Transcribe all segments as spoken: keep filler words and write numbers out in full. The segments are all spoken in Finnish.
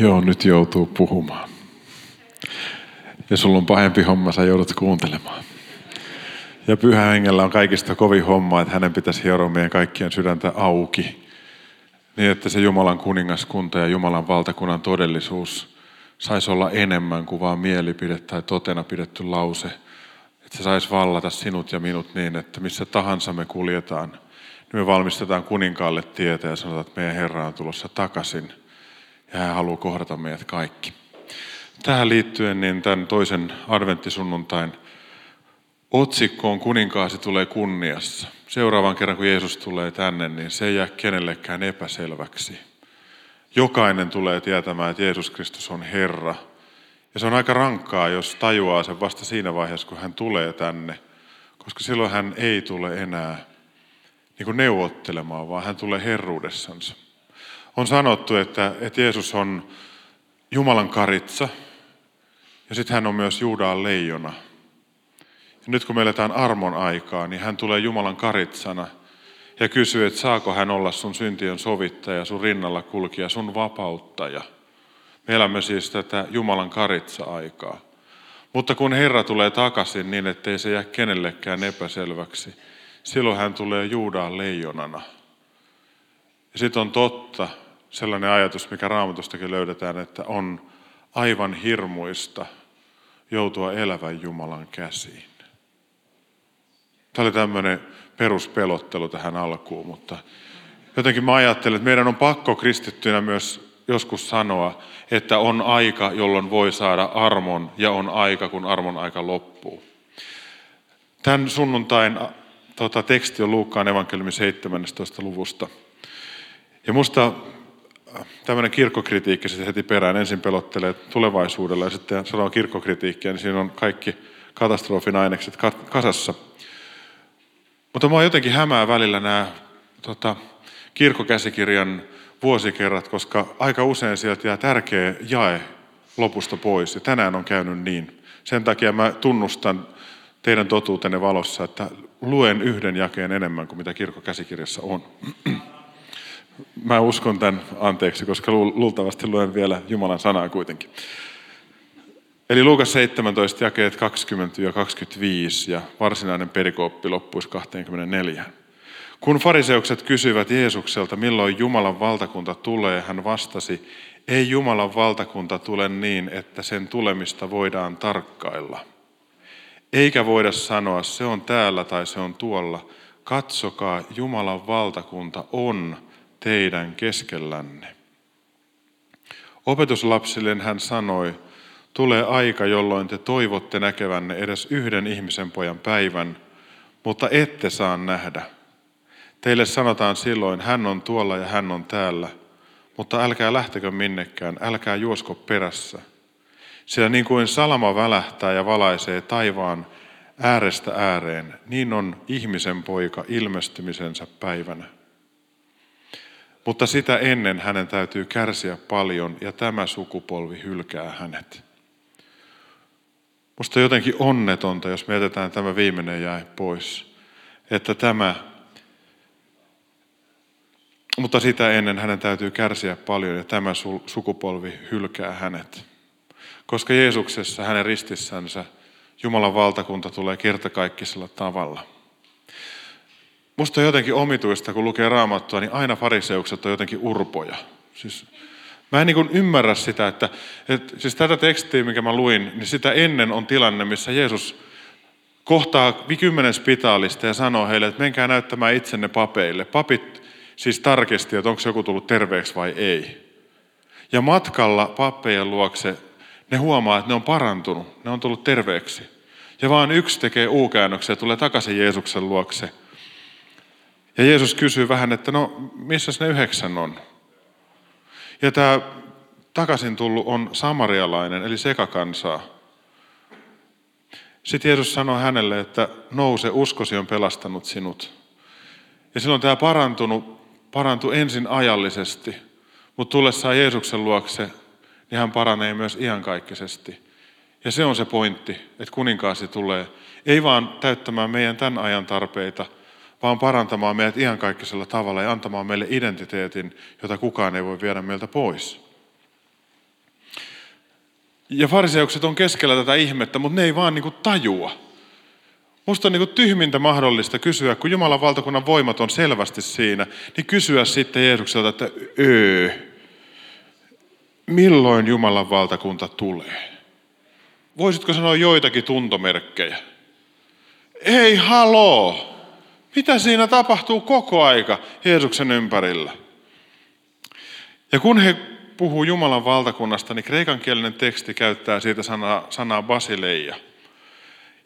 Joo, nyt joutuu puhumaan. Ja sulla on pahempi homma, sä joudut kuuntelemaan. Ja Pyhä Hengellä on kaikista kovin homma, että hänen pitäisi hieroa meidän kaikkien sydäntä auki. Niin, että se Jumalan kuningaskunta ja Jumalan valtakunnan todellisuus saisi olla enemmän kuin vaan mielipide tai totena pidetty lause. Että se saisi vallata sinut ja minut niin, että missä tahansa me kuljetaan, niin me valmistetaan kuninkaalle tietä ja sanotaan, että meidän Herra on tulossa takaisin. Ja hän haluaa kohdata meidät kaikki. Tähän liittyen niin tämän toisen adventtisunnuntain otsikko on Kuninkaasi tulee kunniassa. Seuraavan kerran kun Jeesus tulee tänne, niin se ei jää kenellekään epäselväksi. Jokainen tulee tietämään, että Jeesus Kristus on Herra. Ja se on aika rankkaa, jos tajuaa sen vasta siinä vaiheessa, kun hän tulee tänne. Koska silloin hän ei tule enää niin kuin neuvottelemaan, vaan hän tulee herruudessansa. On sanottu, että, että Jeesus on Jumalan karitsa ja sitten hän on myös Juudan leijona. Ja nyt kun me eletään armon aikaa, niin hän tulee Jumalan karitsana ja kysyy, että saako hän olla sun syntien sovittaja, sun rinnalla kulkija, sun vapauttaja. Me elämme siis tätä Jumalan karitsa-aikaa. Mutta kun Herra tulee takaisin niin, ettei se jää kenellekään epäselväksi, silloin hän tulee Juudan leijonana. Ja sitten on totta sellainen ajatus, mikä Raamatustakin löydetään, että on aivan hirmuista joutua elävän Jumalan käsiin. Tämä oli tämmöinen peruspelottelu tähän alkuun, mutta jotenkin mä ajattelen, että meidän on pakko kristittyinä myös joskus sanoa, että on aika, jolloin voi saada armon ja on aika, kun armon aika loppuu. Tämän sunnuntain tota, teksti on Luukkaan evankeliumin seitsemännestätoista luvusta. Ja musta tämmöinen kirkkokritiikki sitten heti perään ensin pelottelee tulevaisuudella ja sitten sanoo kirkkokritiikkiä, niin siinä on kaikki katastrofin ainekset kasassa. Mutta mua jotenkin hämää välillä nämä tota, kirkkokäsikirjan vuosikerrat, koska aika usein sieltä jää tärkeä jae lopusta pois ja tänään on käynyt niin. Sen takia mä tunnustan teidän totuutenne valossa, että luen yhden jakeen enemmän kuin mitä kirkkokäsikirjassa on. Mä uskon tämän anteeksi, koska luultavasti luen vielä Jumalan sanaa kuitenkin. Eli Luukas seitsemäntoista, jakeet kaksikymmentä kaksikymmentäviisi ja varsinainen perikooppi loppuisi kaksikymmentäneljä. Kun fariseukset kysyivät Jeesukselta, milloin Jumalan valtakunta tulee, hän vastasi, ei Jumalan valtakunta tule niin, että sen tulemista voidaan tarkkailla. Eikä voida sanoa, se on täällä tai se on tuolla. Katsokaa, Jumalan valtakunta on teidän keskellänne. Opetuslapsilleen hän sanoi, tulee aika, jolloin te toivotte näkevänne edes yhden ihmisen pojan päivän, mutta ette saa nähdä. Teille sanotaan silloin, hän on tuolla ja hän on täällä, mutta älkää lähtekö minnekään, älkää juosko perässä. Sillä niin kuin salama välähtää ja valaisee taivaan äärestä ääreen, niin on ihmisen poika ilmestymisensä päivänä. Mutta sitä ennen hänen täytyy kärsiä paljon ja tämä sukupolvi hylkää hänet. Musta on jotenkin onnetonta, jos me jätetään tämä viimeinen jae pois, että tämä, mutta sitä ennen hänen täytyy kärsiä paljon ja tämä sukupolvi hylkää hänet. Koska Jeesuksessa, hänen ristissänsä, Jumalan valtakunta tulee kertakaikkisella tavalla. Musta on jotenkin omituista, kun lukee Raamattua, niin aina fariseukset on jotenkin urpoja. Siis, mä en niin kuin ymmärrä sitä, että, että siis tätä tekstiä, minkä mä luin, niin sitä ennen on tilanne, missä Jeesus kohtaa kymmenen spitaalista ja sanoo heille, että menkää näyttämään itsenne papeille. Papit siis tarkisti, että onko joku tullut terveeksi vai ei. Ja matkalla pappejen luokse ne huomaa, että ne on parantunut, ne on tullut terveeksi. Ja vaan yksi tekee U-käännöksiä ja tulee takaisin Jeesuksen luokse. Ja Jeesus kysyy vähän, että no, missäs ne yhdeksän on? Ja tämä takaisin tullut on samarialainen, eli sekakansaa. Sitten Jeesus sanoi hänelle, että nouse, uskosi on pelastanut sinut. Ja silloin tämä parantunut, parantui ensin ajallisesti, mutta tullessaan Jeesuksen luokse, niin hän paranee myös iankaikkisesti. Ja se on se pointti, että kuninkaasi tulee, ei vaan täyttämään meidän tämän ajan tarpeita, vaan parantamaan meidät iankaikkisella tavalla ja antamaan meille identiteetin, jota kukaan ei voi viedä meiltä pois. Ja fariseukset on keskellä tätä ihmettä, mutta ne ei vaan niin kuin tajua. Musta on niin kuin tyhmintä mahdollista kysyä, kun Jumalan valtakunnan voimat on selvästi siinä, niin kysyä sitten Jeesukselta, että öö, milloin Jumalan valtakunta tulee? Voisitko sanoa joitakin tuntomerkkejä? Ei, haloo! Mitä siinä tapahtuu koko aika Jeesuksen ympärillä? Ja kun he puhuu Jumalan valtakunnasta, niin kreikankielinen teksti käyttää siitä sanaa, sanaa basileia.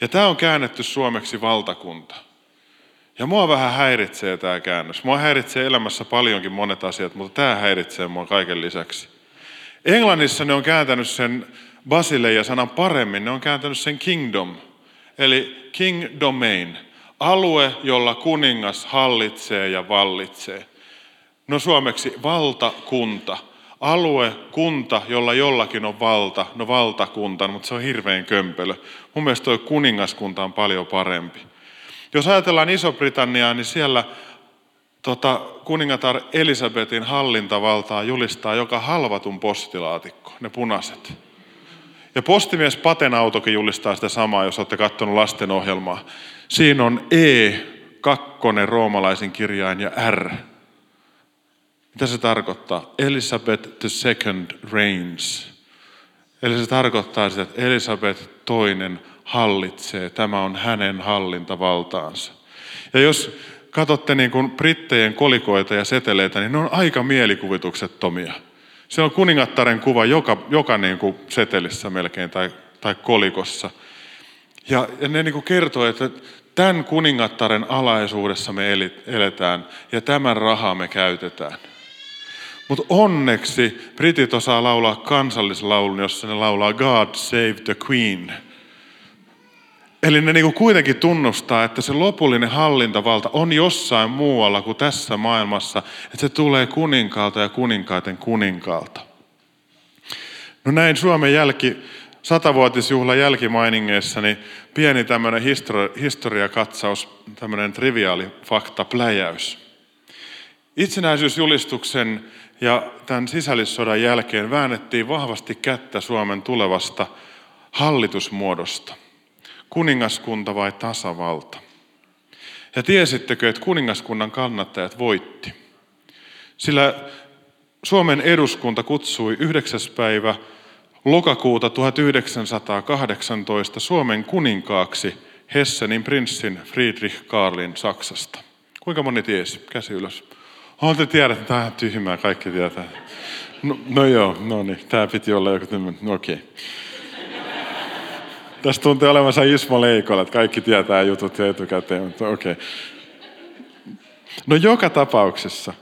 Ja tämä on käännetty suomeksi valtakunta. Ja mua vähän häiritsee tämä käännös. Mua häiritsee elämässä paljonkin monet asiat, mutta tämä häiritsee mua kaiken lisäksi. Englannissa ne on kääntänyt sen basileia-sanan paremmin. Ne on kääntänyt sen kingdom, eli king domain. Alue, jolla kuningas hallitsee ja vallitsee. No suomeksi valtakunta. Alue, kunta, jolla jollakin on valta. No valtakunta, mutta se on hirveän kömpelö. Mun mielestä toi kuningaskunta on paljon parempi. Jos ajatellaan Iso-Britanniaa, niin siellä tota, kuningatar Elisabetin hallintavaltaa julistaa joka halvatun postilaatikko, ne punaiset. Ja postimies Paten autokin julistaa sitä samaa, jos olette kattonut lastenohjelmaa. Siinä on E, kakkonen roomalaisin kirjain ja R. Mitä se tarkoittaa? Elisabet the second reigns. Eli se tarkoittaa sitä, että Elisabet toinen hallitsee. Tämä on hänen hallintavaltaansa. Ja jos katsotte niin kuin brittejen kolikoita ja seteleitä, niin ne on aika mielikuvituksettomia. Se on kuningattaren kuva joka, joka niin kuin setelissä melkein tai, tai kolikossa. Ja, ja ne niin kuin kertoo, että tämän kuningattaren alaisuudessa me eletään ja tämän rahaa me käytetään. Mutta onneksi britit osaa laulaa kansallislaulun, jossa ne laulaa God Save the Queen. Eli ne niin kuin kuitenkin tunnustaa, että se lopullinen hallintavalta on jossain muualla kuin tässä maailmassa, että se tulee kuninkaalta ja kuninkaiden kuninkaalta. No näin Suomen jälki, satavuotisjuhlan jälkimainingeissa, niin pieni tämmöinen histori- historiakatsaus, tämmöinen triviaali faktapläjäys. Itsenäisyysjulistuksen ja tämän sisällissodan jälkeen väännettiin vahvasti kättä Suomen tulevasta hallitusmuodosta. Kuningaskunta vai tasavalta? Ja tiesittekö, että kuningaskunnan kannattajat voitti? Sillä Suomen eduskunta kutsui yhdeksäs päivä lokakuuta tuhatyhdeksänsataakahdeksantoista Suomen kuninkaaksi Hessenin prinssin Friedrich Karlin Saksasta. Kuinka moni tiesi? Käsi ylös. Oh, te tiedätte, tämä on tyhmää, kaikki tietää. No, no joo, no niin, tämä piti olla joku tämmöinen, okei. Okay. Tässä tuntee olevansa Ismo Leikola, että kaikki tietää jutut ja etukäteen, mutta okei. Okay. No joka tapauksessa.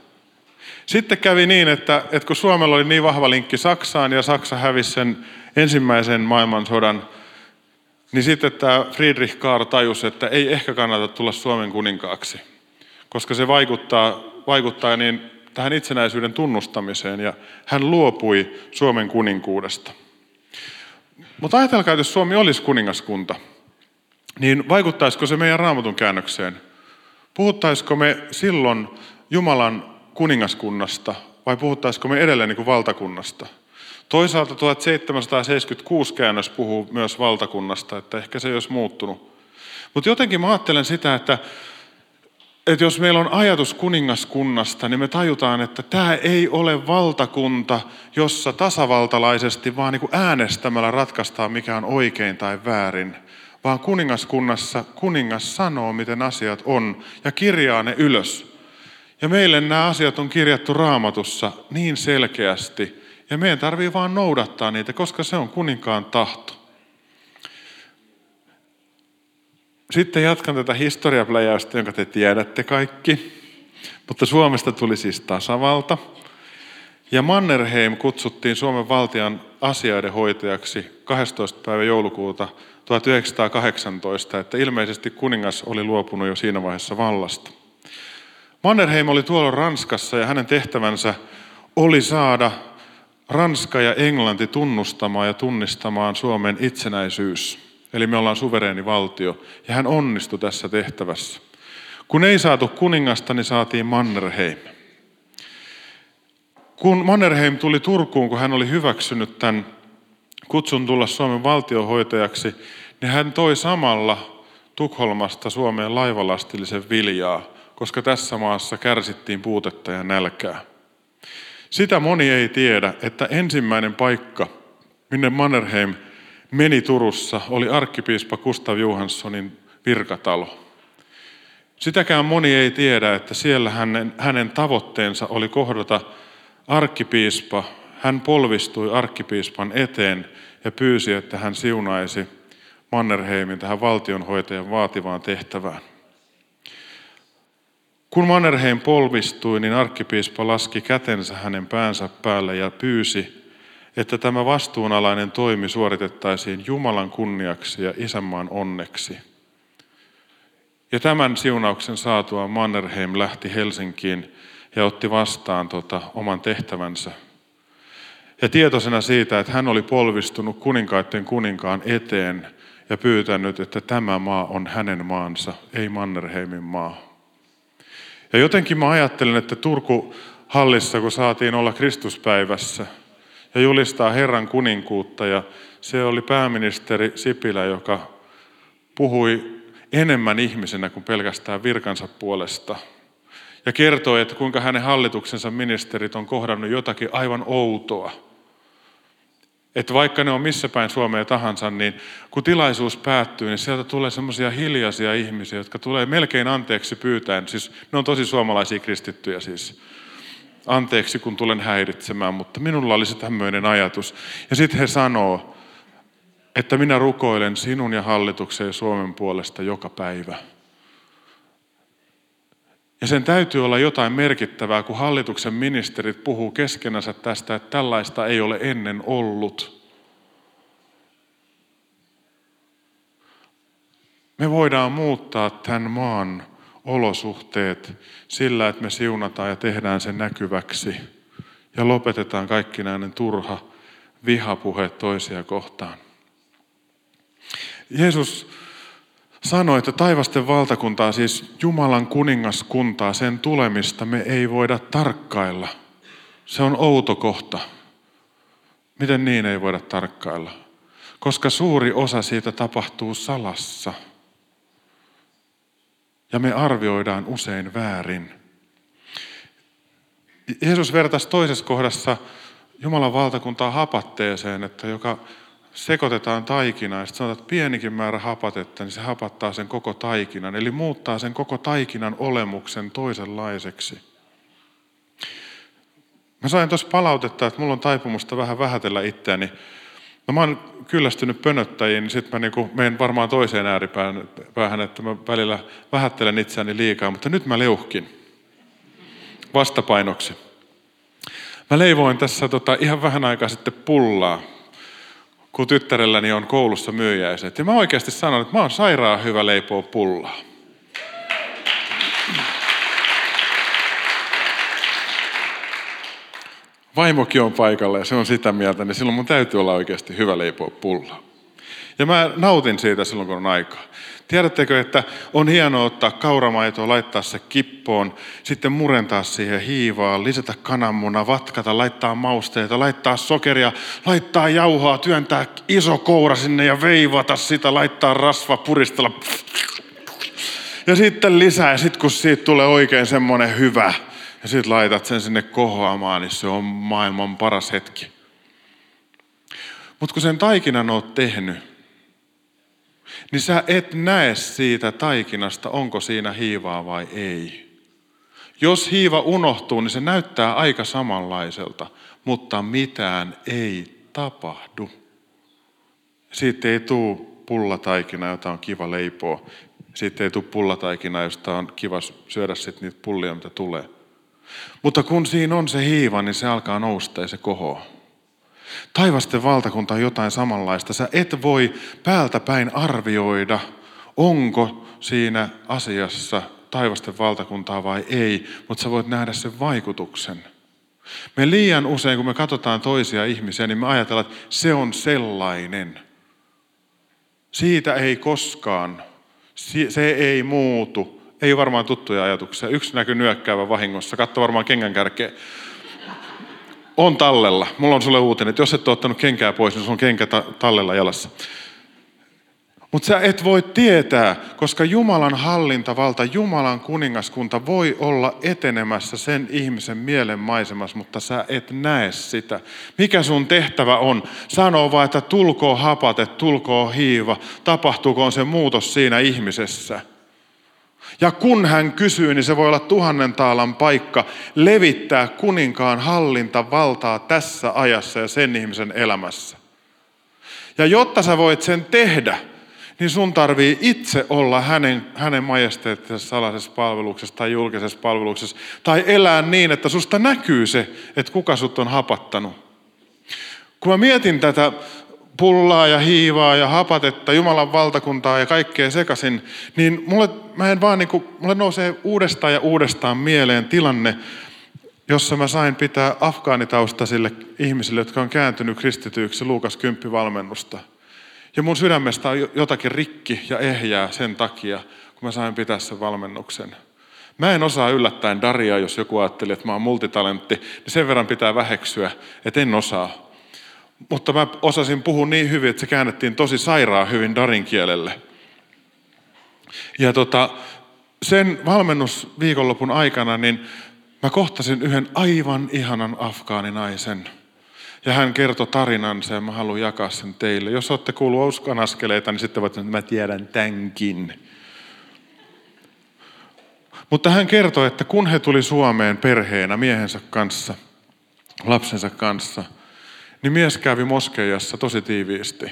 Sitten kävi niin, että, että kun Suomella oli niin vahva linkki Saksaan ja Saksa hävisi sen ensimmäisen maailmansodan, niin sitten tämä Friedrich Karl tajusi, että ei ehkä kannata tulla Suomen kuninkaaksi, koska se vaikuttaa, vaikuttaa niin tähän itsenäisyyden tunnustamiseen ja hän luopui Suomen kuninkuudesta. Mutta ajatelkaa, että jos Suomi olisi kuningaskunta, niin vaikuttaisiko se meidän Raamatun käännökseen? Puhuttaisiko me silloin Jumalan kuningaskunnasta vai puhuttaisiko me edelleen niin kuin valtakunnasta? Toisaalta tuhatseitsemänsataaseitsemänkymmentäkuusi käännös puhuu myös valtakunnasta, että ehkä se ei olisi muuttunut. Mutta jotenkin mä ajattelen sitä, että, että jos meillä on ajatus kuningaskunnasta, niin me tajutaan, että tämä ei ole valtakunta, jossa tasavaltalaisesti vaan niin kuin äänestämällä ratkaistaan mikä on oikein tai väärin, vaan kuningaskunnassa kuningas sanoo, miten asiat on ja kirjaa ne ylös. Ja meille nämä asiat on kirjattu Raamatussa niin selkeästi, ja meidän tarvii vaan noudattaa niitä, koska se on kuninkaan tahto. Sitten jatkan tätä historiapläjäystä, jonka te tiedätte kaikki. Mutta Suomesta tuli siis tasavalta. Ja Mannerheim kutsuttiin Suomen valtion asiaidenhoitajaksi kahdestoista päivä joulukuuta tuhatyhdeksänsataakahdeksantoista, että ilmeisesti kuningas oli luopunut jo siinä vaiheessa vallasta. Mannerheim oli tuolla Ranskassa ja hänen tehtävänsä oli saada Ranska ja Englanti tunnustamaan ja tunnistamaan Suomen itsenäisyys. Eli me ollaan suvereeni valtio ja hän onnistui tässä tehtävässä. Kun ei saatu kuningasta, niin saatiin Mannerheim. Kun Mannerheim tuli Turkuun, kun hän oli hyväksynyt tämän kutsun tulla Suomen valtionhoitajaksi, niin hän toi samalla Tukholmasta Suomeen laivalastillisen viljaa, koska tässä maassa kärsittiin puutetta ja nälkää. Sitä moni ei tiedä, että ensimmäinen paikka, minne Mannerheim meni Turussa, oli arkkipiispa Gustav Johanssonin virkatalo. Sitäkään moni ei tiedä, että siellä hänen, hänen tavoitteensa oli kohdata arkkipiispa. Hän polvistui arkkipiispan eteen ja pyysi, että hän siunaisi Mannerheimin tähän valtionhoitajan vaativaan tehtävään. Kun Mannerheim polvistui, niin arkkipiispa laski kätensä hänen päänsä päälle ja pyysi, että tämä vastuunalainen toimi suoritettaisiin Jumalan kunniaksi ja isänmaan onneksi. Ja tämän siunauksen saatua Mannerheim lähti Helsinkiin ja otti vastaan tota oman tehtävänsä. Ja tietoisena siitä, että hän oli polvistunut kuninkaiden kuninkaan eteen ja pyytänyt, että tämä maa on hänen maansa, ei Mannerheimin maa. Ja jotenkin mä ajattelen, että Turku hallissa, kun saatiin olla Kristuspäivässä ja julistaa Herran kuninkuutta, ja se oli pääministeri Sipilä, joka puhui enemmän ihmisenä kuin pelkästään virkansa puolesta. Ja kertoi, että kuinka hänen hallituksensa ministerit on kohdannut jotakin aivan outoa. Että vaikka ne on missä päin Suomea tahansa, niin kun tilaisuus päättyy, niin sieltä tulee semmoisia hiljaisia ihmisiä, jotka tulee melkein anteeksi pyytäen. Siis ne on tosi suomalaisia kristittyjä siis. Anteeksi, kun tulen häiritsemään, mutta minulla oli se tämmöinen ajatus. Ja sitten he sanoo, että minä rukoilen sinun ja hallituksen ja Suomen puolesta joka päivä. Ja sen täytyy olla jotain merkittävää, kun hallituksen ministerit puhuu keskenänsä tästä, että tällaista ei ole ennen ollut. Me voidaan muuttaa tämän maan olosuhteet sillä, että me siunataan ja tehdään se näkyväksi. Ja lopetetaan kaikkinainen turha vihapuhe toisia kohtaan. Jeesus sanoi, että taivasten valtakuntaa, siis Jumalan kuningaskuntaa, sen tulemista me ei voida tarkkailla. Se on outo kohta. Miten niin ei voida tarkkailla? Koska suuri osa siitä tapahtuu salassa. Ja me arvioidaan usein väärin. Jeesus vertasi toisessa kohdassa Jumalan valtakuntaa hapatteeseen, että joka sekoitetaan taikinaan ja sitten sanotaan, että pienikin määrä hapatetta, niin se hapattaa sen koko taikinan. Eli muuttaa sen koko taikinan olemuksen toisenlaiseksi. Mä sain tuossa palautetta, että mulla on taipumusta vähän vähätellä itseäni. No mä oon kyllästynyt pönöttäjiin, niin sitten mä niinku menen varmaan toiseen ääripäähän, että mä välillä vähättelen itseäni liikaa. Mutta nyt mä leuhkin vastapainoksi. Mä leivoin tässä tota ihan vähän aikaa sitten pullaa. Kun tyttärelläni on koulussa myyjäiset. Ja mä oikeasti sanon, että mä oon sairaan hyvä leipoa pullaa. Vaimokin on paikalla ja se on sitä mieltä, niin silloin mun täytyy olla oikeasti hyvä leipoa pullaa. Ja mä nautin siitä silloin, kun on aikaa. Tiedättekö, että on hienoa ottaa kauramaitoa, laittaa se kippoon, sitten murentaa siihen hiivaa, lisätä kananmunaa, vatkata, laittaa mausteita, laittaa sokeria, laittaa jauhaa, työntää iso koura sinne ja veivata sitä, laittaa rasva, puristella. Ja sitten lisää, ja sitten kun siitä tulee oikein semmoinen hyvä, ja sitten laitat sen sinne kohoamaan, niin se on maailman paras hetki. Mutta kun sen taikinan oot tehnyt, niin sä et näe siitä taikinasta, onko siinä hiivaa vai ei. Jos hiiva unohtuu, niin se näyttää aika samanlaiselta, mutta mitään ei tapahdu. Siitä ei tule pullataikinaa, jota on kiva leipoa. Siitä ei tule pullataikinaa, josta on kiva syödä sit niitä pullia, mitä tulee. Mutta kun siinä on se hiiva, niin se alkaa nousta ja se kohoaa. Taivasten valtakunta on jotain samanlaista. Sä et voi päältä päin arvioida, onko siinä asiassa taivasten valtakuntaa vai ei, mutta sä voit nähdä sen vaikutuksen. Me liian usein, kun me katsotaan toisia ihmisiä, niin me ajatellaan, että se on sellainen. Siitä ei koskaan, se ei muutu. Ei varmaan tuttuja ajatuksia. Yksi näkyy nyökkäävän vahingossa, katso varmaan kengänkärkeä. On tallella. Mulla on sulle uutinen, että jos et ole ottanut kenkää pois, niin sulla on kenkä ta- tallella jalassa. Mutta sä et voi tietää, koska Jumalan hallintavalta, Jumalan kuningaskunta voi olla etenemässä sen ihmisen mielen maisemassa, mutta sä et näe sitä. Mikä sun tehtävä on? Sano vaan, että tulkoo hapate, tulkoo hiiva, tapahtuuko se muutos siinä ihmisessä. Ja kun hän kysyy, niin se voi olla tuhannen taalan paikka levittää kuninkaan hallintavaltaa tässä ajassa ja sen ihmisen elämässä. Ja jotta sä voit sen tehdä, niin sun tarvii itse olla hänen, hänen majesteettisessa salaisessa palveluksessa tai julkisessa palveluksessa. Tai elää niin, että susta näkyy se, että kuka sut on hapattanut. Kun mä mietin tätä pullaa ja hiivaa ja hapatetta, Jumalan valtakuntaa ja kaikkea sekaisin, niin mulle, mä en vaan niin kuin, mulle nousee uudestaan ja uudestaan mieleen tilanne, jossa mä sain pitää afgaanitaustaisille ihmisille, jotka on kääntynyt kristityiksi, Luukas kymmenen valmennusta. Ja mun sydämestä on jotakin rikki ja ehjää sen takia, kun mä sain pitää sen valmennuksen. Mä en osaa yllättäen Daria, jos joku ajatteli, että mä oon multitalentti, niin sen verran pitää väheksyä, että en osaa. Mutta mä osasin puhua niin hyvin, että se käännettiin tosi sairaan hyvin Darin kielelle. Ja tota, sen valmennusviikonlopun aikana, niin mä kohtasin yhden aivan ihanan afgaaninaisen. Ja hän kertoi tarinansa ja mä haluan jakaa sen teille. Jos olette kuullut uskon askeleita, niin sitten voit sanoa, että mä tiedän tämänkin. Mutta hän kertoi, että kun he tuli Suomeen perheenä miehensä kanssa, lapsensa kanssa, niin mies kävi moskeijassa tosi tiiviisti.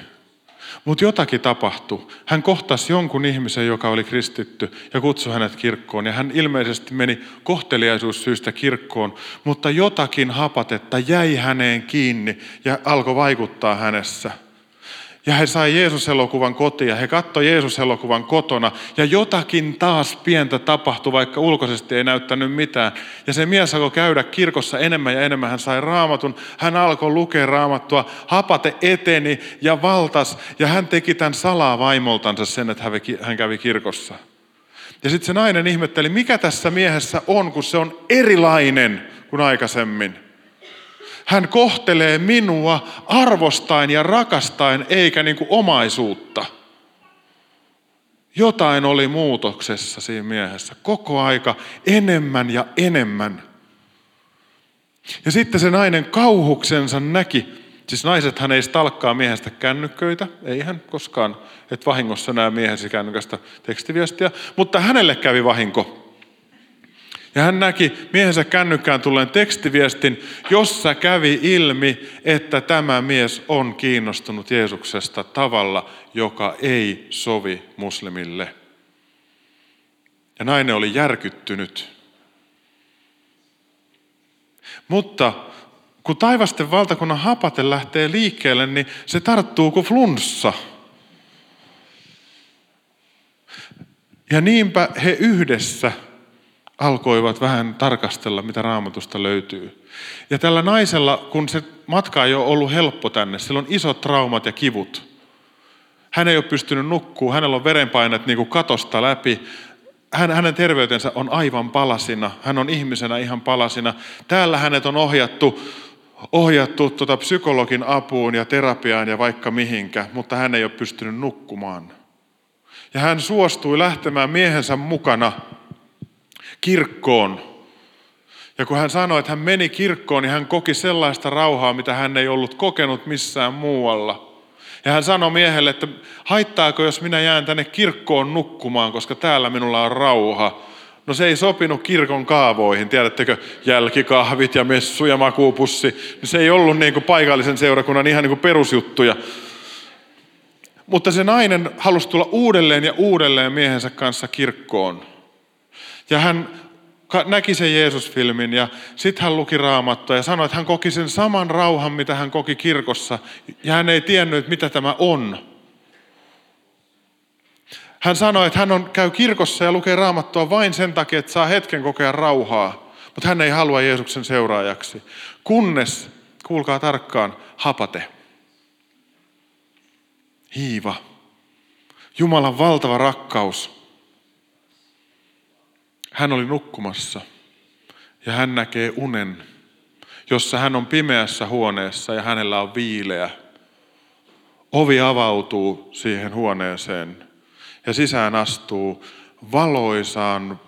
Mutta jotakin tapahtui. Hän kohtasi jonkun ihmisen, joka oli kristitty, ja kutsui hänet kirkkoon. Ja hän ilmeisesti meni kohteliaisuussyistä kirkkoon, mutta jotakin hapatetta jäi häneen kiinni ja alkoi vaikuttaa hänessä. Ja he sai Jeesus-elokuvan kotiin, ja he katsoi Jeesus-elokuvan kotona, ja jotakin taas pientä tapahtui, vaikka ulkoisesti ei näyttänyt mitään. Ja se mies alkoi käydä kirkossa enemmän ja enemmän, hän sai raamatun, hän alkoi lukea raamattua, hapate eteni ja valtas, ja hän teki tämän salaa vaimoltansa sen, että hän kävi kirkossa. Ja sitten se nainen ihmetteli, mikä tässä miehessä on, kun se on erilainen kuin aikaisemmin. Hän kohtelee minua arvostain ja rakastain, eikä niin kuin omaisuutta. Jotain oli muutoksessa siinä miehessä. Koko aika enemmän ja enemmän. Ja sitten se nainen kauhuksensa näki. Siis naisethan ei stalkkaa miehestä kännyköitä. Eihän koskaan. Et vahingossa näe miehesi kännykästä tekstiviestiä. Mutta hänelle kävi vahinko. Ja hän näki miehensä kännykkään tulleen tekstiviestin, jossa kävi ilmi, että tämä mies on kiinnostunut Jeesuksesta tavalla, joka ei sovi muslimille. Ja nainen oli järkyttynyt. Mutta kun taivasten valtakunnan hapate lähtee liikkeelle, niin se tarttuu kuin flunssa. Ja niinpä he yhdessä alkoivat vähän tarkastella, mitä Raamatusta löytyy. Ja tällä naisella, kun se matka ei ole ollut helppo tänne, sillä on isot traumat ja kivut. Hän ei ole pystynyt nukkumaan, hänellä on verenpainet niin kuin katosta läpi. Hän, hänen terveytensä on aivan palasina, hän on ihmisenä ihan palasina. Täällä hänet on ohjattu, ohjattu tuota psykologin apuun ja terapiaan ja vaikka mihinkä, mutta hän ei ole pystynyt nukkumaan. Ja hän suostui lähtemään miehensä mukana kirkkoon. Ja kun hän sanoi, että hän meni kirkkoon, niin hän koki sellaista rauhaa, mitä hän ei ollut kokenut missään muualla. Ja hän sanoi miehelle, että haittaako, jos minä jään tänne kirkkoon nukkumaan, koska täällä minulla on rauha. No se ei sopinut kirkon kaavoihin, tiedättekö, jälkikahvit ja messu ja makuupussi. No se ei ollut niin kuin paikallisen seurakunnan ihan niin kuin perusjuttuja. Mutta se nainen halusi tulla uudelleen ja uudelleen miehensä kanssa kirkkoon. Ja hän näki sen Jeesus-filmin ja sitten hän luki Raamattua ja sanoi, että hän koki sen saman rauhan, mitä hän koki kirkossa. Ja hän ei tiennyt, mitä tämä on. Hän sanoi, että hän on, käy kirkossa ja lukee Raamattua vain sen takia, että saa hetken kokea rauhaa. Mutta hän ei halua Jeesuksen seuraajaksi. Kunnes, kuulkaa tarkkaan, hapate. Hiiva. Jumalan valtava rakkaus. Hän oli nukkumassa ja hän näkee unen, jossa hän on pimeässä huoneessa ja hänellä on viileä. Ovi avautuu siihen huoneeseen ja sisään astuu valoisaan,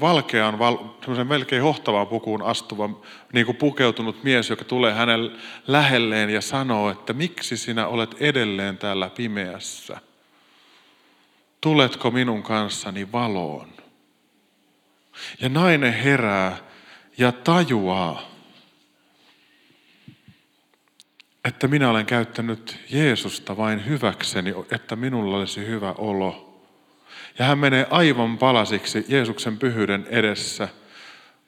valkeaan, semmoisen melkein hohtavaan pukuun astuva, niin kuin pukeutunut mies, joka tulee hänen lähelleen ja sanoo, että miksi sinä olet edelleen täällä pimeässä? Tuletko minun kanssani valoon? Ja nainen herää ja tajuaa, että minä olen käyttänyt Jeesusta vain hyväkseni, että minulla olisi hyvä olo. Ja hän menee aivan palasiksi Jeesuksen pyhyyden edessä,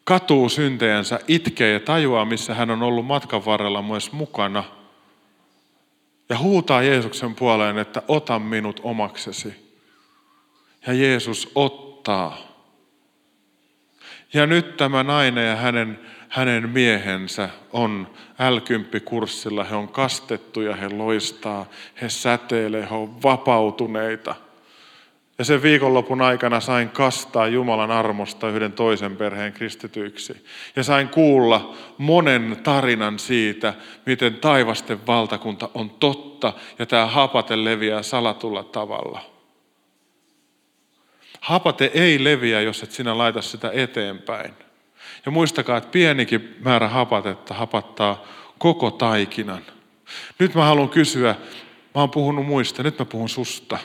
katuu syntejänsä, itkee ja tajuaa, missä hän on ollut matkan varrella myös mukana. Ja huutaa Jeesuksen puoleen, että ota minut omaksesi. Ja Jeesus ottaa. Ja nyt tämä nainen ja hänen, hänen miehensä on äl kymmenen -kurssilla. He on kastettuja, he loistaa, he säteilee, he on vapautuneita. Ja sen viikonlopun aikana sain kastaa Jumalan armosta yhden toisen perheen kristityiksi. Ja sain kuulla monen tarinan siitä, miten taivasten valtakunta on totta ja tämä hapate leviää salatulla tavalla. Hapate ei leviä, jos et sinä laita sitä eteenpäin. Ja muistakaa, että pienikin määrä hapatetta hapattaa koko taikinan. Nyt mä haluan kysyä, mä oon puhunut muista, nyt mä puhun susta.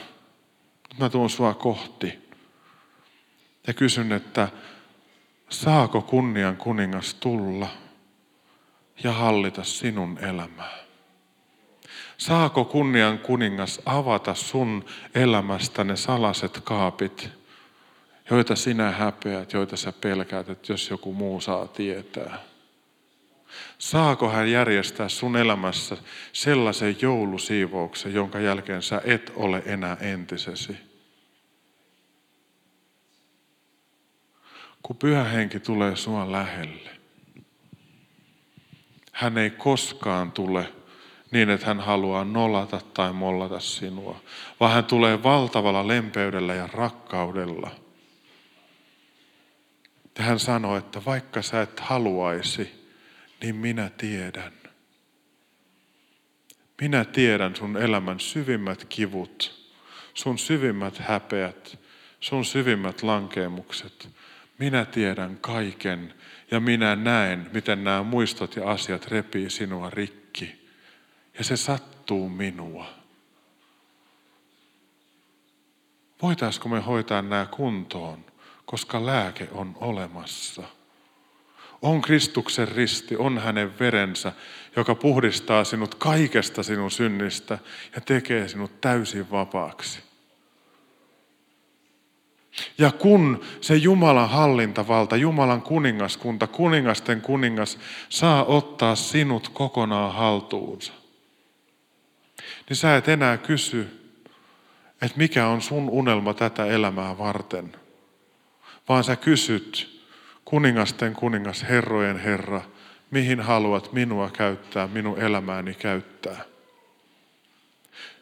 Mä tuon sua kohti ja kysyn, että saako kunnian kuningas tulla ja hallita sinun elämää? Saako kunnian kuningas avata sun elämästä ne salaiset kaapit, joita sinä häpeät, joita sä pelkäät, että jos joku muu saa tietää? Saako hän järjestää sun elämässä sellaisen joulusiivouksen, jonka jälkeen sä et ole enää entisesi? Kun Pyhä Henki tulee sua lähelle, hän ei koskaan tule niin, että hän haluaa nolata tai mollata sinua, vaan hän tulee valtavalla lempeydellä ja rakkaudella. Ja hän sanoo, että vaikka sä et haluaisi, niin minä tiedän. Minä tiedän sun elämän syvimmät kivut, sun syvimmät häpeät, sun syvimmät lankeemukset. Minä tiedän kaiken ja minä näen, miten nämä muistot ja asiat repii sinua rikki. Ja se sattuu minua. Voitaisko me hoitaa nämä kuntoon, koska lääke on olemassa? On Kristuksen risti, on hänen verensä, joka puhdistaa sinut kaikesta sinun synnistä ja tekee sinut täysin vapaaksi. Ja kun se Jumalan hallintavalta, Jumalan kuningaskunta, kuningasten kuningas saa ottaa sinut kokonaan haltuunsa, niin sä et enää kysy, että mikä on sun unelma tätä elämää varten, vaan sä kysyt, kuningasten kuningas, herrojen herra, mihin haluat minua käyttää, minun elämääni käyttää.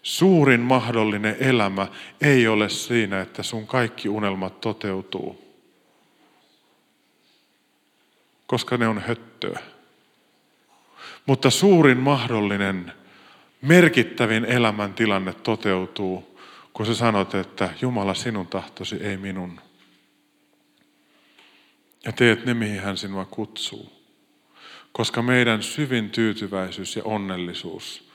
Suurin mahdollinen elämä ei ole siinä, että sun kaikki unelmat toteutuu, koska ne on höttöä. Mutta suurin mahdollinen, merkittävin elämäntilanne toteutuu, kun sä sanot, että Jumala sinun tahtosi, ei minun. Ja teet ne, mihin hän sinua kutsuu. Koska meidän syvin tyytyväisyys ja onnellisuus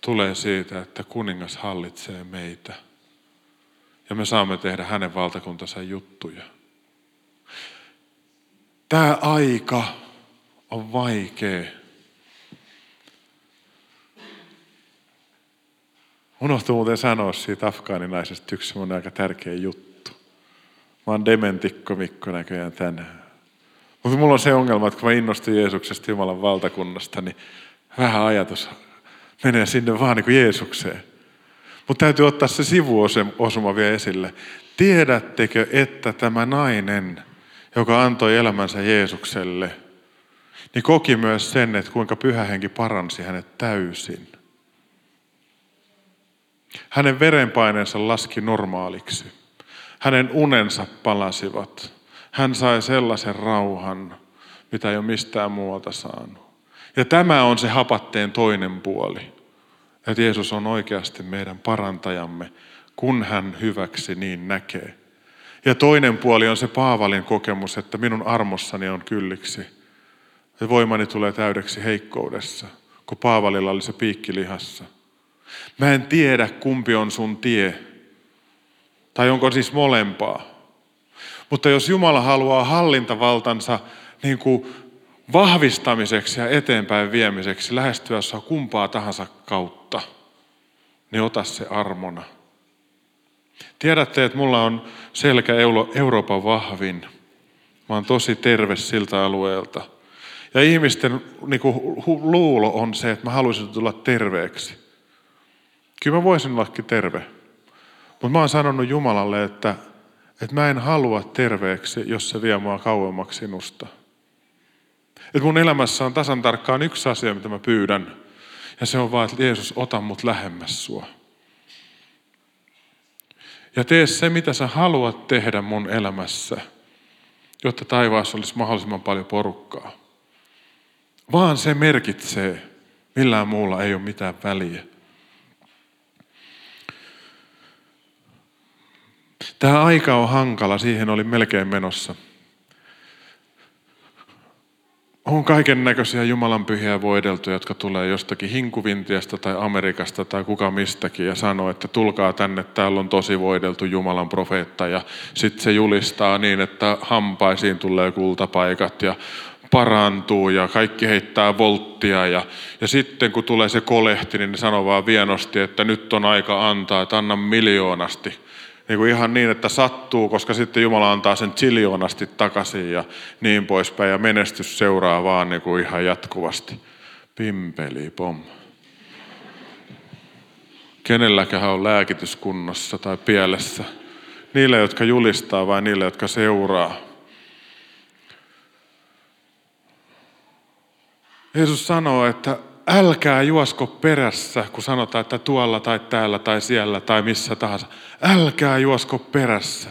tulee siitä, että kuningas hallitsee meitä. Ja me saamme tehdä hänen valtakuntansa juttuja. Tämä aika on vaikea. Unohtui muuten sanoa siitä afgaaninaisesta yksi semmoinen aika tärkeä juttu. Mä oon dementikko Mikko näköjään tänään. Mutta mulla on se ongelma, että kun mä innostun Jeesuksesta, Jumalan valtakunnasta, niin vähän ajatus menee sinne vaan niin kuin Jeesukseen. Mutta täytyy ottaa se sivuosuma vielä esille. Tiedättekö, että tämä nainen, joka antoi elämänsä Jeesukselle, niin koki myös sen, että kuinka Pyhä Henki paransi hänet täysin. Hänen verenpaineensa laski normaaliksi. Hänen unensa palasivat. Hän sai sellaisen rauhan, mitä ei ole mistään muualta saanut. Ja tämä on se hapatteen toinen puoli. Että Jeesus on oikeasti meidän parantajamme, kun hän hyväksi niin näkee. Ja toinen puoli on se Paavalin kokemus, että minun armossani on kylliksi. Ja voimani tulee täydeksi heikkoudessa, kun Paavalilla oli se piikki lihassa. Mä en tiedä, kumpi on sun tie. Tai onko siis molempaa. Mutta jos Jumala haluaa hallintavaltansa niin kuin vahvistamiseksi ja eteenpäin viemiseksi lähestyä saa kumpaa tahansa kautta, niin ota se armona. Tiedätte, että mulla on selkä Euroopan vahvin. Mä oon tosi terve siltä alueelta. Ja ihmisten niin kuin, hu- luulo on se, että mä haluaisin tulla terveeksi. Kyllä mä voisin ollakin terve. Mutta mä oon sanonut Jumalalle, että, että mä en halua terveeksi, jos se vie mua kauemmaksi sinusta. Että mun elämässä on tasan tarkkaan yksi asia, mitä mä pyydän. Ja se on vaan, että Jeesus, ota mut lähemmäs sua. Ja tee se, mitä sä haluat tehdä mun elämässä, jotta taivaassa olisi mahdollisimman paljon porukkaa. Vaan se merkitsee, millään muulla ei ole mitään väliä. Tämä aika on hankala, siihen oli melkein menossa. On kaiken näköisiä Jumalan pyhiä voideltuja, jotka tulee jostakin hinkuvintiasta tai Amerikasta tai kuka mistäkin ja sanoo, että tulkaa tänne, täällä on tosi voideltu Jumalan profeetta. Ja sitten se julistaa niin, että hampaisiin tulee kultapaikat ja parantuu ja kaikki heittää volttia. Ja, ja sitten kun tulee se kolehti, niin ne sanoo vaan vienosti, että nyt on aika antaa, että anna miljoonasti. Niin kuin ihan niin, että sattuu, koska sitten Jumala antaa sen tsiljoonasti takaisin ja niin poispäin. Ja menestys seuraa vaan niin kuin ihan jatkuvasti. Pimpeli pom. Kenelläköhän on lääkityskunnossa tai pielessä? Niille, jotka julistaa vai niille, jotka seuraa? Jeesus sanoo, että älkää juosko perässä, kun sanotaan, että tuolla tai täällä tai siellä tai missä tahansa. Älkää juosko perässä,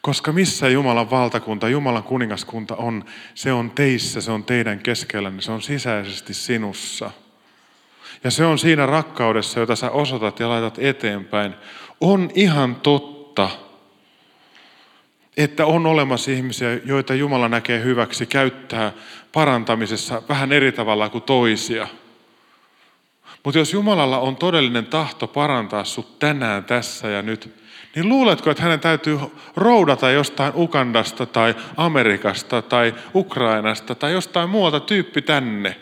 koska missä Jumalan valtakunta, Jumalan kuningaskunta on, se on teissä, se on teidän keskellänne, se on sisäisesti sinussa. Ja se on siinä rakkaudessa, jota sä osoitat ja laitat eteenpäin. On ihan totta, että on olemassa ihmisiä, joita Jumala näkee hyväksi käyttää parantamisessa vähän eri tavalla kuin toisia. Mutta jos Jumalalla on todellinen tahto parantaa sut tänään tässä ja nyt, niin luuletko, että hänen täytyy roudata jostain Ugandasta tai Amerikasta tai Ukrainasta tai jostain muualta tyyppi tänne?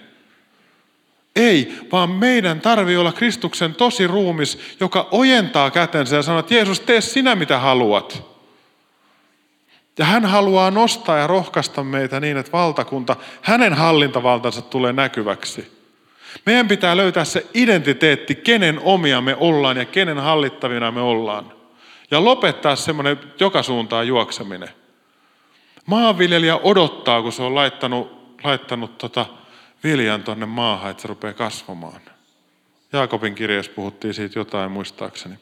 Ei, vaan meidän tarvii olla Kristuksen tosi ruumis, joka ojentaa kätensä ja sanoo, että Jeesus, tee sinä mitä haluat. Ja hän haluaa nostaa ja rohkaista meitä niin, että valtakunta, hänen hallintavaltansa tulee näkyväksi. Meidän pitää löytää se identiteetti, kenen omia me ollaan ja kenen hallittavina me ollaan. Ja lopettaa semmoinen joka suuntaan juokseminen. Maanviljelijä odottaa, kun se on laittanut, laittanut tota viljan tuonne maahan, että se rupeaa kasvamaan. Jaakobin kirjassa puhuttiin siitä jotain muistaakseni.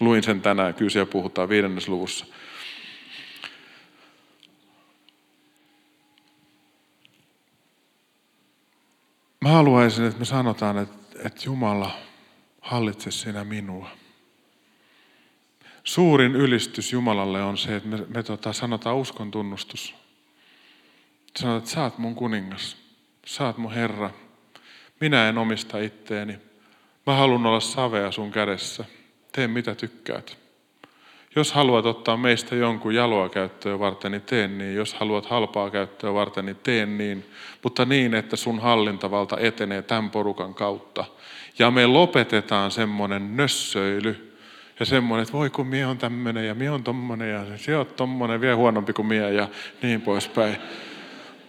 Luin sen tänään, kyllä siellä puhutaan viidennesluvussa. Mä haluaisin, että me sanotaan, että, että Jumala, hallitse sinä minua. Suurin ylistys Jumalalle on se, että me, me tota, sanotaan uskon tunnustus. Sanotaan, että sä oot mun kuningas, sä oot mun Herra. Minä en omista itteeni. Mä haluan olla savea sun kädessä. Tee mitä tykkäät. Jos haluat ottaa meistä jonkun jaloa käyttöä varten, niin tee niin. Jos haluat halpaa käyttöä varten, niin tee niin. Mutta niin, että sun hallintavalta etenee tämän porukan kautta. Ja me lopetetaan semmoinen nössöily. Ja semmoinen, että voi kun mie on tämmöinen ja mie on tommoinen ja se on tommoinen, vielä huonompi kuin mie ja niin poispäin.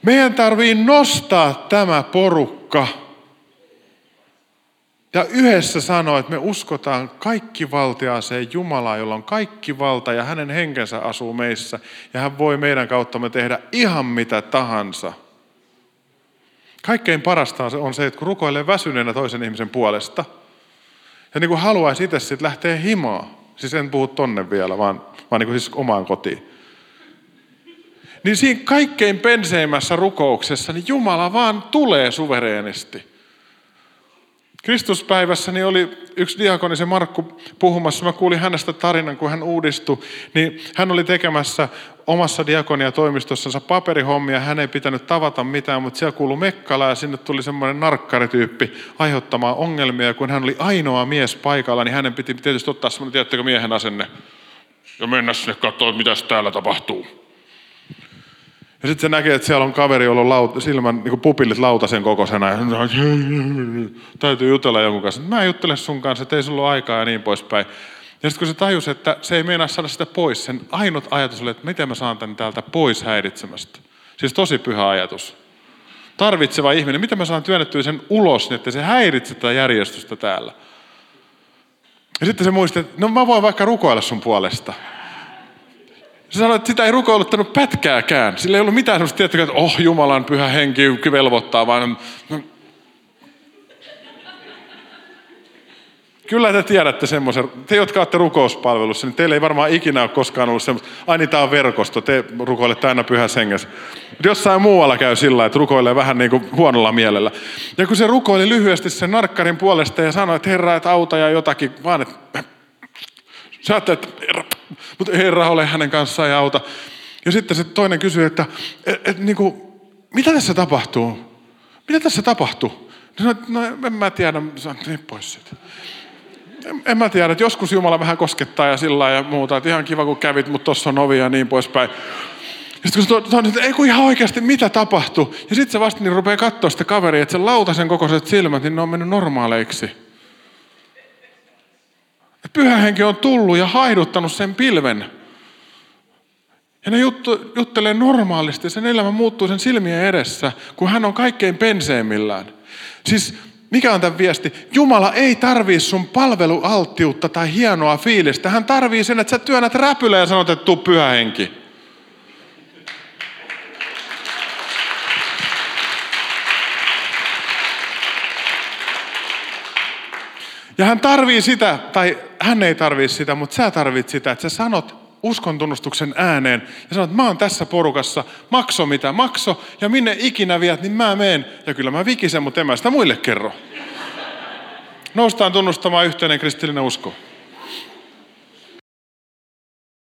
Meidän tarvii nostaa tämä porukka. Ja yhdessä sanoo, että me uskotaan kaikki valtiaaseen Jumalaa, jolla on kaikki valta ja hänen henkensä asuu meissä. Ja hän voi meidän kauttamme tehdä ihan mitä tahansa. Kaikkein parasta on se, että kun rukoilee väsyneenä toisen ihmisen puolesta. Ja niin kuin haluaisi itse sitten lähteä himaa. Siis en puhu tonne vielä, vaan, vaan niin kuin siis omaan kotiin. niin siinä kaikkein penseimmässä rukouksessa niin Jumala vaan tulee suvereenisti. Kristuspäivässäni oli yksi diakoni, se Markku, puhumassa. Mä kuulin hänestä tarinan, kun hän uudistui. Niin hän oli tekemässä omassa diakoniatoimistossansa paperihommia. Hän ei pitänyt tavata mitään, mutta siellä kuului mekkala ja sinne tuli semmoinen narkkarityyppi aiheuttamaan ongelmia. Kun hän oli ainoa mies paikalla, niin hänen piti tietysti ottaa semmoinen, tiedättekö, miehen asenne. Ja mennä sinne katsomaan, mitä täällä tapahtuu. Ja sitten se näkee, että siellä on kaveri, jolla on lauta, silmän, niin kuin pupillit lautasen kokoisena. Ja täytyy jutella jonkun kanssa. Mä en juttele sun kanssa, ettei sulla ole aikaa ja niin poispäin. Ja sitten kun se tajusi, että se ei meinaa saada sitä pois, sen ainut ajatus oli, että miten mä saan tän täältä pois häiritsemästä. Siis tosi pyhä ajatus. Tarvitseva ihminen, miten mä saan työnnettyä sen ulos, niin että se häiritsee tätä järjestystä täällä. Ja sitten se muisti, että no mä voin vaikka rukoilla sun puolesta. Se sanoi, että sitä ei rukoiluttanut pätkääkään. Sillä ei ollut mitään sellaista tiettyä, että oh, Jumalan pyhä henki velvoittaa, vaan... Kyllä te tiedätte semmoisen. Te, jotka olette rukouspalvelussa, niin teillä ei varmaan ikinä ole koskaan ollut semmoista. Ai niin, tämä on verkosto, te rukoilette aina pyhässä hengessä. Mutta jossain muualla käy sillä, että rukoilee vähän niin kuin huonolla mielellä. Ja kun se rukoili lyhyesti sen narkkarin puolesta ja sanoi, että Herra, et auta ja jotakin, vaan että... Sä ajattelet, että Herra, mutta Herra, ole hänen kanssaan ja auta. Ja sitten se toinen kysyy, että et, et, niin kuin, mitä tässä tapahtuu? Mitä tässä tapahtuu? No, no en mä tiedä, sä pois siitä. En, en mä tiedä, että joskus Jumala vähän koskettaa ja sillä ja muuta, että ihan kiva kun kävit, mutta tossa on ovi ja niin poispäin. Ja sitten kun se on, että ei kun ihan oikeasti mitä tapahtuu. Ja sitten se vasta niin rupeaa katsoa sitä kaveria, että sen lautasen kokoiset silmät, niin ne on mennyt normaaleiksi. Pyhä henki on tullut ja haihduttanut sen pilven. Ja ne juttu, juttelee normaalisti. Sen elämä muuttuu sen silmien edessä, kun hän on kaikkein penseimmillään. Siis mikä on tämän viesti? Jumala ei tarvii sun palvelualttiutta tai hienoa fiilistä. Hän tarvii sen, että sä työnnät räpylä ja sanot, että tuu pyhä henki. Ja hän tarvii sitä, tai hän ei tarvii sitä, mutta sä tarvit sitä, että sä sanot uskontunnustuksen ääneen ja sanot, mä oon tässä porukassa, makso mitä makso, ja minne ikinä viet, niin mä meen. Ja kyllä mä vikisen, mutta en mä sitä muille kerro. Noustaan tunnustamaan yhteinen kristillinen usko.